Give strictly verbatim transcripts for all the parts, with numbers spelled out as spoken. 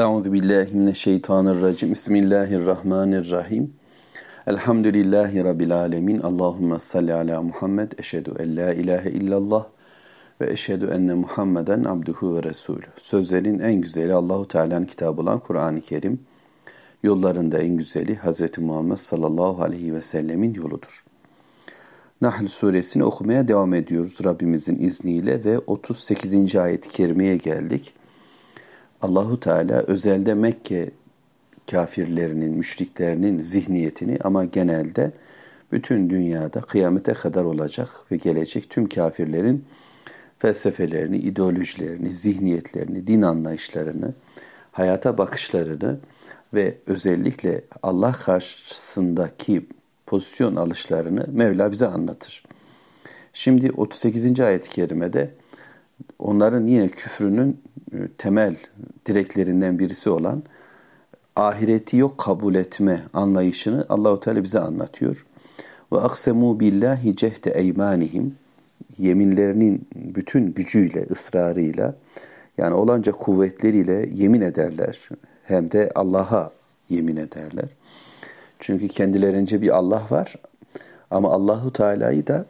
Euzubillahimineşşeytanirracim. Bismillahirrahmanirrahim. Elhamdülillahi Rabbil alemin. Allahümme salli ala Muhammed. Eşhedü en la ilahe illallah ve eşhedü enne Muhammeden abduhu ve resulü. Sözlerin en güzeli Allahu Teala'nın kitabı olan Kur'an-ı Kerim. Yollarında en güzeli Hazreti Muhammed sallallahu aleyhi ve sellemin yoludur. Nahl suresini okumaya devam ediyoruz Rabbimizin izniyle ve otuz sekizinci ayet-i kerimeye geldik. Allahu Teala özelde Mekke kafirlerinin, müşriklerinin zihniyetini ama genelde bütün dünyada kıyamete kadar olacak ve gelecek tüm kafirlerin felsefelerini, ideolojilerini, zihniyetlerini, din anlayışlarını, hayata bakışlarını ve özellikle Allah karşısındaki pozisyon alışlarını Mevla bize anlatır. Şimdi otuz sekizinci ayet-i kerimede onların yine küfrünün temel direklerinden birisi olan ahireti yok kabul etme anlayışını Allahu Teala bize anlatıyor. Ve aksemu billahi cehde eymanihim, yeminlerinin bütün gücüyle, ısrarıyla, yani olanca kuvvetleriyle yemin ederler. Hem de Allah'a yemin ederler. Çünkü kendilerince bir Allah var ama Allahu Teala'yı da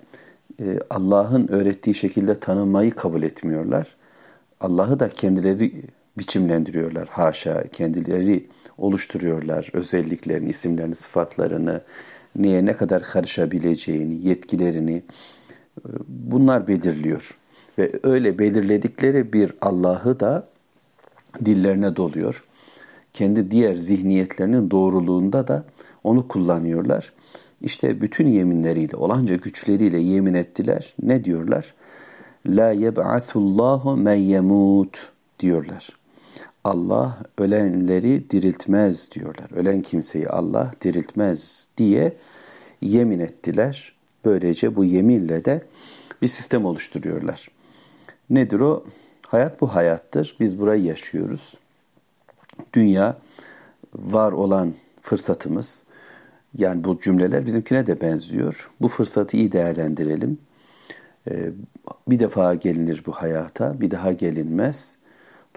Allah'ın öğrettiği şekilde tanımayı kabul etmiyorlar. Allah'ı da kendileri biçimlendiriyorlar, haşa, kendileri oluşturuyorlar özelliklerini, isimlerini, sıfatlarını, neye ne kadar karışabileceğini, yetkilerini bunlar belirliyor. Ve öyle belirledikleri bir Allah'ı da dillerine doluyor. Kendi diğer zihniyetlerinin doğruluğunda da onu kullanıyorlar. İşte bütün yeminleriyle, olanca güçleriyle yemin ettiler. Ne diyorlar? La yeb'atullahu men yemut diyorlar. Allah ölenleri diriltmez diyorlar. Ölen kimseyi Allah diriltmez diye yemin ettiler. Böylece bu yeminle de bir sistem oluşturuyorlar. Nedir o? Hayat bu hayattır. Biz burayı yaşıyoruz. Dünya var olan fırsatımız. Yani bu cümleler bizimkine de benziyor. Bu fırsatı iyi değerlendirelim. Bir defa gelinir bu hayata, bir daha gelinmez.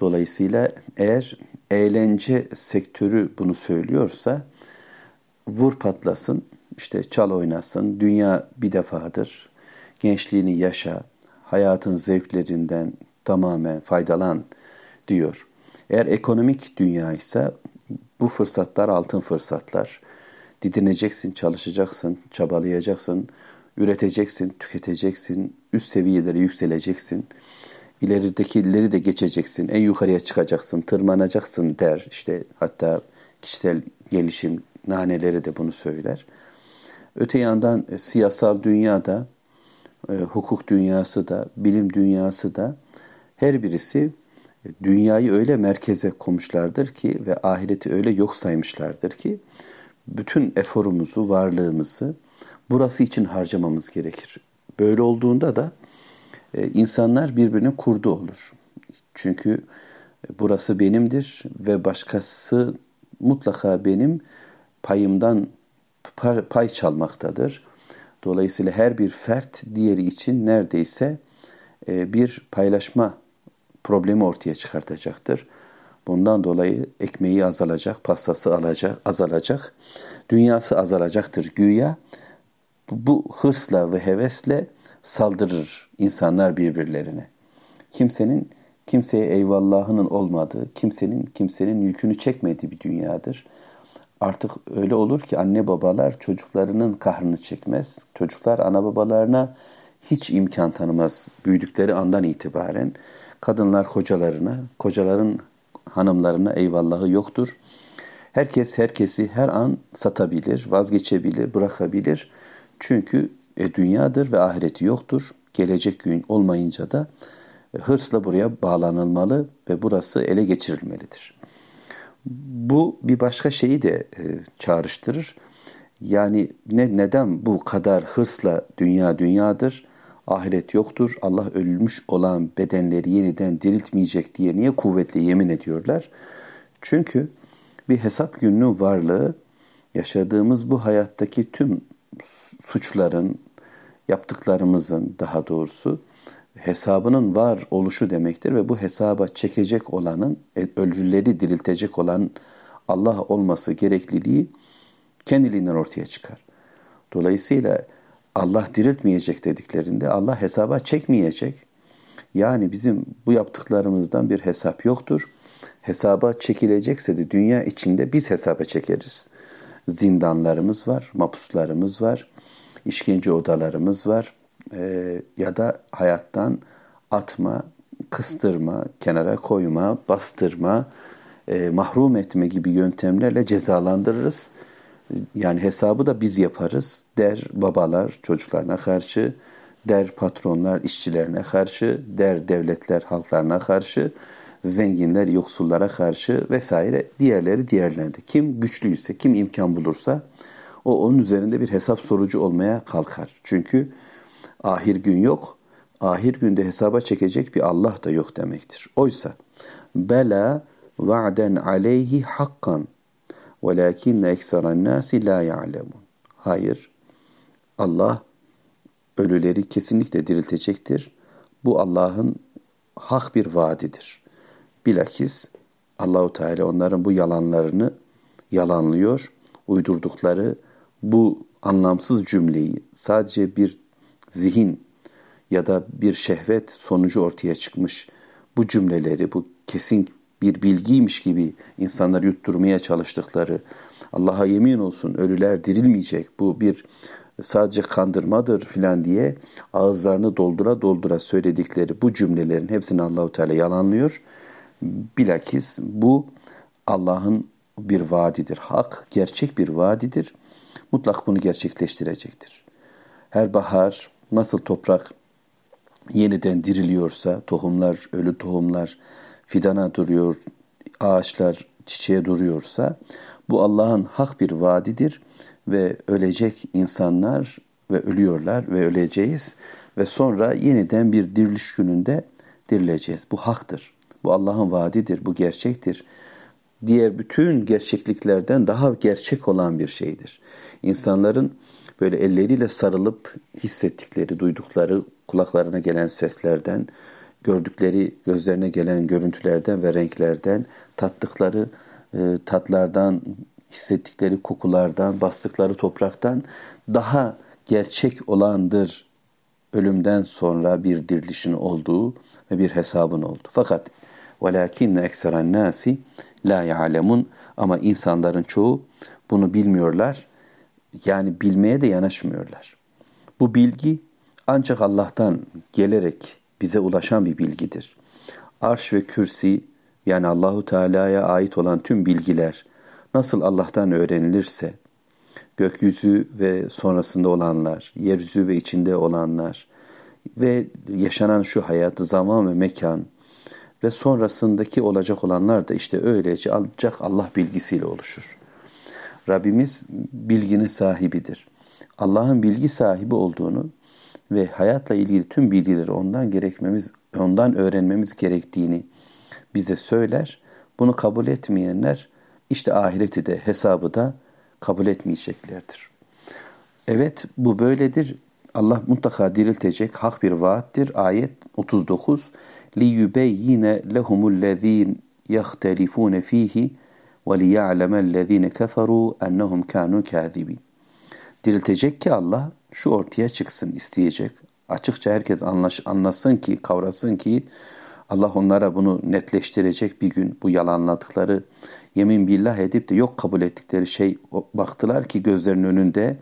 Dolayısıyla eğer eğlence sektörü bunu söylüyorsa, vur patlasın, işte çal oynasın, dünya bir defadır, gençliğini yaşa, hayatın zevklerinden tamamen faydalan diyor. Eğer ekonomik dünya ise bu fırsatlar altın fırsatlar. Didineceksin, çalışacaksın, çabalayacaksın, üreteceksin, tüketeceksin, üst seviyelere yükseleceksin, ileridekileri de geçeceksin, en yukarıya çıkacaksın, tırmanacaksın der. İşte hatta kişisel gelişim naneleri de bunu söyler. Öte yandan siyasal dünyada, hukuk dünyası da, bilim dünyası da her birisi dünyayı öyle merkeze koymuşlardır ki ve ahireti öyle yok saymışlardır ki bütün eforumuzu, varlığımızı burası için harcamamız gerekir. Böyle olduğunda da insanlar birbirinin kurdu olur. Çünkü burası benimdir ve başkası mutlaka benim payımdan pay çalmaktadır. Dolayısıyla her bir fert diğeri için neredeyse bir paylaşma problemi ortaya çıkartacaktır. Bundan dolayı ekmeği azalacak, pastası azalacak, dünyası azalacaktır güya. Bu hırsla ve hevesle saldırır insanlar birbirlerine. Kimsenin kimseye eyvallahının olmadığı, kimsenin kimsenin yükünü çekmediği bir dünyadır. Artık öyle olur ki anne babalar çocuklarının kahrını çekmez. Çocuklar ana babalarına hiç imkan tanımaz büyüdükleri andan itibaren. Kadınlar kocalarına, kocaların hanımlarına eyvallahı yoktur. Herkes herkesi her an satabilir, vazgeçebilir, bırakabilir. Çünkü e, dünyadır ve ahireti yoktur. Gelecek gün olmayınca da e, hırsla buraya bağlanılmalı ve burası ele geçirilmelidir. Bu bir başka şeyi de e, çağrıştırır. Yani ne neden bu kadar hırsla dünya dünyadır, ahiret yoktur, Allah ölmüş olan bedenleri yeniden diriltmeyecek diye niye kuvvetle yemin ediyorlar? Çünkü bir hesap gününün varlığı yaşadığımız bu hayattaki tüm suçların, yaptıklarımızın daha doğrusu hesabının var oluşu demektir ve bu hesaba çekecek olanın, ölüleri diriltecek olan Allah olması gerekliliği kendiliğinden ortaya çıkar. Dolayısıyla Allah diriltmeyecek dediklerinde Allah hesaba çekmeyecek. Yani bizim bu yaptıklarımızdan bir hesap yoktur. Hesaba çekilecekse de dünya içinde biz hesaba çekeriz. Zindanlarımız var, mapuslarımız var, işkence odalarımız var. Ee, ya da hayattan atma, kıstırma, kenara koyma, bastırma, e, mahrum etme gibi yöntemlerle cezalandırırız. Yani hesabı da biz yaparız der babalar çocuklarına karşı, der patronlar işçilerine karşı, der devletler halklarına karşı, zenginler yoksullara karşı vesaire, diğerleri diğerlerine. Kim güçlüyse, kim imkan bulursa o onun üzerinde bir hesap sorucu olmaya kalkar. Çünkü ahir gün yok, ahir günde hesaba çekecek bir Allah da yok demektir. Oysa bela va'den aleyhi hakkan وَلَاكِنَّ اَكْسَرَ النَّاسِ لَا يَعْلَمُونَ. Hayır, Allah ölüleri kesinlikle diriltecektir. Bu Allah'ın hak bir vaadidir. Bilakis Allah-u Teala onların bu yalanlarını yalanlıyor. Uydurdukları bu anlamsız cümleyi sadece bir zihin ya da bir şehvet sonucu ortaya çıkmış bu cümleleri, bu kesin bir bilgiymiş gibi insanları yutturmaya çalıştıkları, Allah'a yemin olsun ölüler dirilmeyecek, bu bir sadece kandırmadır filan diye ağızlarını doldura doldura söyledikleri bu cümlelerin hepsini Allah-u Teala yalanlıyor. Bilakis bu Allah'ın bir vaadidir. Hak, gerçek bir vaadidir. Mutlak bunu gerçekleştirecektir. Her bahar nasıl toprak yeniden diriliyorsa, tohumlar, ölü tohumlar fidana duruyor, ağaçlar çiçeğe duruyorsa, bu Allah'ın hak bir vaadidir ve ölecek insanlar ve ölüyorlar ve öleceğiz ve sonra yeniden bir diriliş gününde dirileceğiz. Bu haktır, bu Allah'ın vaadidir, bu gerçektir. Diğer bütün gerçekliklerden daha gerçek olan bir şeydir. İnsanların böyle elleriyle sarılıp hissettikleri, duydukları, kulaklarına gelen seslerden, gördükleri, gözlerine gelen görüntülerden ve renklerden, tattıkları e, tatlardan, hissettikleri kokulardan, bastıkları topraktan daha gerçek olandır ölümden sonra bir dirilişin olduğu ve bir hesabın olduğu. Fakat وَلَاكِنَّ اَكْسَرَ النَّاسِ لَا يَعْلَمُونَ. Ama insanların çoğu bunu bilmiyorlar. Yani bilmeye de yanaşmıyorlar. Bu bilgi ancak Allah'tan gelerek bize ulaşan bir bilgidir. Arş ve kürsi, yani Allahu Teala'ya ait olan tüm bilgiler nasıl Allah'tan öğrenilirse, gökyüzü ve sonrasında olanlar, yeryüzü ve içinde olanlar ve yaşanan şu hayat, zaman ve mekan ve sonrasındaki olacak olanlar da işte öylece ancak Allah bilgisiyle oluşur. Rabbimiz bilginin sahibidir. Allah'ın bilgi sahibi olduğunu ve hayatla ilgili tüm bilgileri ondan gerekmemiz, ondan öğrenmemiz gerektiğini bize söyler. Bunu kabul etmeyenler işte ahireti de hesabı da kabul etmeyeceklerdir. Evet, bu böyledir. Allah mutlaka diriltecek, hak bir vaattir. Ayet otuz dokuz. لِيُبَيِّنَ لَهُمُ الَّذ۪ينَ يَخْتَلِفُونَ ف۪يهِ وَلِيَعْلَمَ الَّذ۪ينَ كَفَرُوا اَنَّهُمْ كَانُوا كَاذِب۪ينَ. Diriltecek ki Allah, şu ortaya çıksın isteyecek. Açıkça herkes anlaş, anlasın ki, kavrasın ki Allah onlara bunu netleştirecek bir gün. Bu yalanladıkları, yemin billah edip de yok kabul ettikleri şey, baktılar ki gözlerinin önünde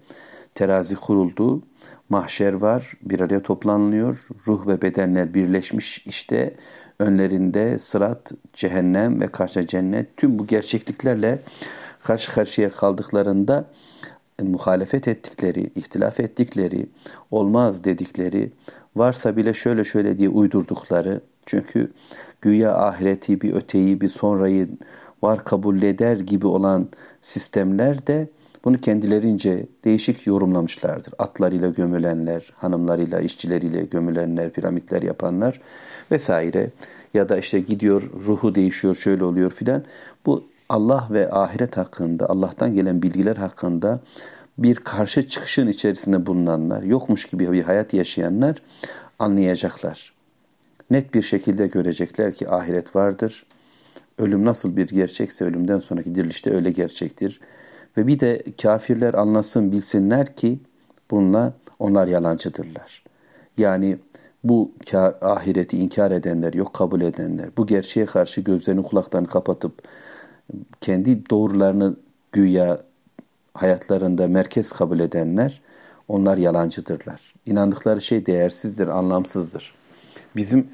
terazi kuruldu, mahşer var, bir araya toplanılıyor, ruh ve bedenler birleşmiş, işte önlerinde sırat, cehennem ve karşı cennet, tüm bu gerçekliklerle karşı karşıya kaldıklarında muhalefet ettikleri, ihtilaf ettikleri, olmaz dedikleri, varsa bile şöyle şöyle diye uydurdukları, çünkü güya ahireti, bir öteyi, bir sonrayı var kabul eder gibi olan sistemler de bunu kendilerince değişik yorumlamışlardır. Atlarıyla gömülenler, hanımlarıyla, işçileriyle gömülenler, piramitler yapanlar vesaire, ya da işte gidiyor, ruhu değişiyor, şöyle oluyor filan. Bu Allah ve ahiret hakkında, Allah'tan gelen bilgiler hakkında bir karşı çıkışın içerisinde bulunanlar, yokmuş gibi bir hayat yaşayanlar anlayacaklar. net bir şekilde görecekler ki ahiret vardır. Ölüm nasıl bir gerçekse ölümden sonraki diriliş de öyle gerçektir. Ve bir de kafirler anlasın, bilsinler ki bununla onlar yalancıdırlar. Yani bu ahireti inkar edenler, yok kabul edenler, bu gerçeğe karşı gözlerini kulaktan kapatıp kendi doğrularını güya hayatlarında merkez kabul edenler, onlar yalancıdırlar. İnandıkları şey değersizdir, anlamsızdır. Bizim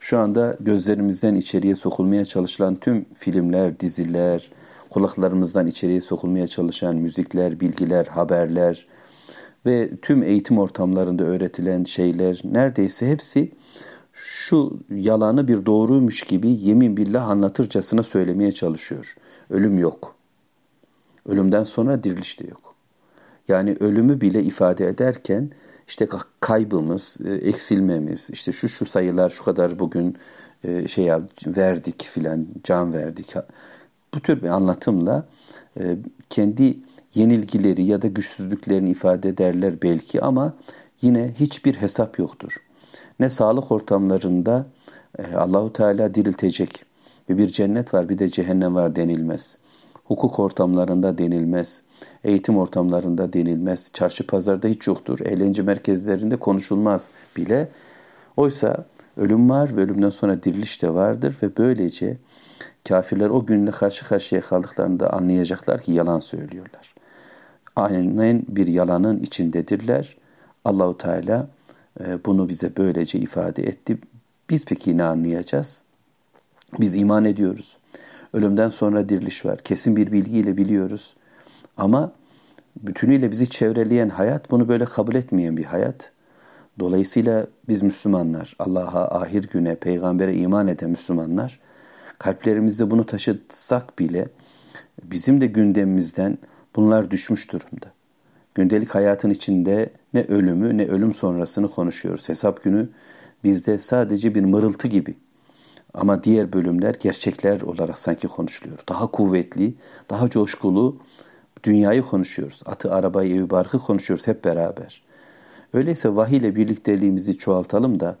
şu anda gözlerimizden içeriye sokulmaya çalışılan tüm filmler, diziler, kulaklarımızdan içeriye sokulmaya çalışan müzikler, bilgiler, haberler ve tüm eğitim ortamlarında öğretilen şeyler neredeyse hepsi şu yalanı bir doğruymuş gibi yemin billah anlatırcasına söylemeye çalışıyor. Ölüm yok. Ölümden sonra diriliş de yok. Yani ölümü bile ifade ederken işte kaybımız, eksilmemiz, işte şu şu sayılar şu kadar bugün şey verdik filan, can verdik. Bu tür bir anlatımla kendi yenilgileri ya da güçsüzlüklerini ifade ederler belki ama yine hiçbir hesap yoktur. Ne sağlık ortamlarında Allahu Teala diriltecek ve bir cennet var bir de cehennem var denilmez. Hukuk ortamlarında denilmez, eğitim ortamlarında denilmez, çarşı pazarda hiç yoktur, eğlence merkezlerinde konuşulmaz bile. Oysa ölüm var ve ölümden sonra diriliş de vardır ve böylece kafirler o günle karşı karşıya kaldıklarında anlayacaklar ki yalan söylüyorlar. Aynen bir yalanın içindedirler. Allahu Teala bunu bize böylece ifade etti. Biz peki ne anlayacağız? Biz iman ediyoruz. Ölümden sonra diriliş var. Kesin bir bilgiyle biliyoruz. Ama bütünüyle bizi çevreleyen hayat bunu böyle kabul etmeyen bir hayat. Dolayısıyla biz Müslümanlar, Allah'a, ahir güne, peygambere iman eden Müslümanlar, kalplerimizde bunu taşıtsak bile bizim de gündemimizden bunlar düşmüş durumda. Gündelik hayatın içinde ne ölümü ne ölüm sonrasını konuşuyoruz. Hesap günü bizde sadece bir mırıltı gibi. Ama diğer bölümler gerçekler olarak sanki konuşuluyor. Daha kuvvetli, daha coşkulu dünyayı konuşuyoruz. Atı, arabayı, evi, barkı konuşuyoruz hep beraber. Öyleyse vahiy ile birlikteliğimizi çoğaltalım da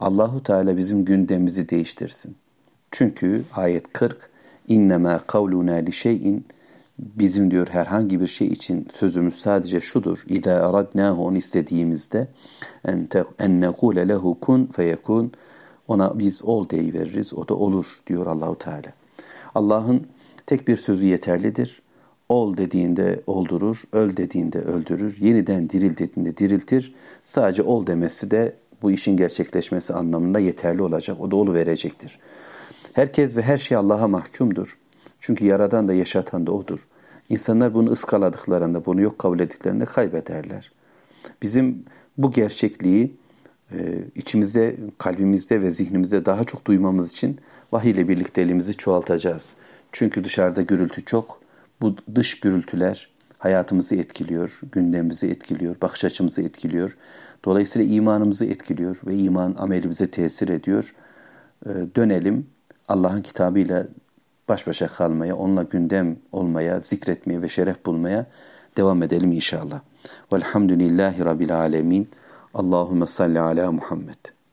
Allahu Teala bizim gündemimizi değiştirsin. Çünkü ayet kırk innema kavluna li şeyin bizim diyor herhangi bir şey için sözümüz sadece şudur. İza aradnahu onu istediğimizde en nekule lehu kun feyekun ona biz ol deyiveririz o da olur diyor Allahu Teala. Allah'ın tek bir sözü yeterlidir. Ol dediğinde oldurur, öl dediğinde öldürür, yeniden diril dediğinde diriltir. Sadece ol demesi de bu işin gerçekleşmesi anlamında yeterli olacak. O da oluverecektir. Herkes ve her şey Allah'a mahkumdur. Çünkü yaradan da yaşatan da O'dur. İnsanlar bunu ıskaladıklarında, bunu yok kabul ettiklerinde kaybederler. Bizim bu gerçekliği içimizde, kalbimizde ve zihnimizde daha çok duymamız için vahiy ile birlikteliğimizi çoğaltacağız. Çünkü dışarıda gürültü çok. Bu dış gürültüler hayatımızı etkiliyor, gündemimizi etkiliyor, bakış açımızı etkiliyor. Dolayısıyla imanımızı etkiliyor ve iman amelimize tesir ediyor. Dönelim. Allah'ın kitabıyla baş başa kalmaya, onunla gündem olmaya, zikretmeye ve şeref bulmaya devam edelim inşallah. Velhamdülillahi Rabbil alemin. Allahümme salli ala Muhammed.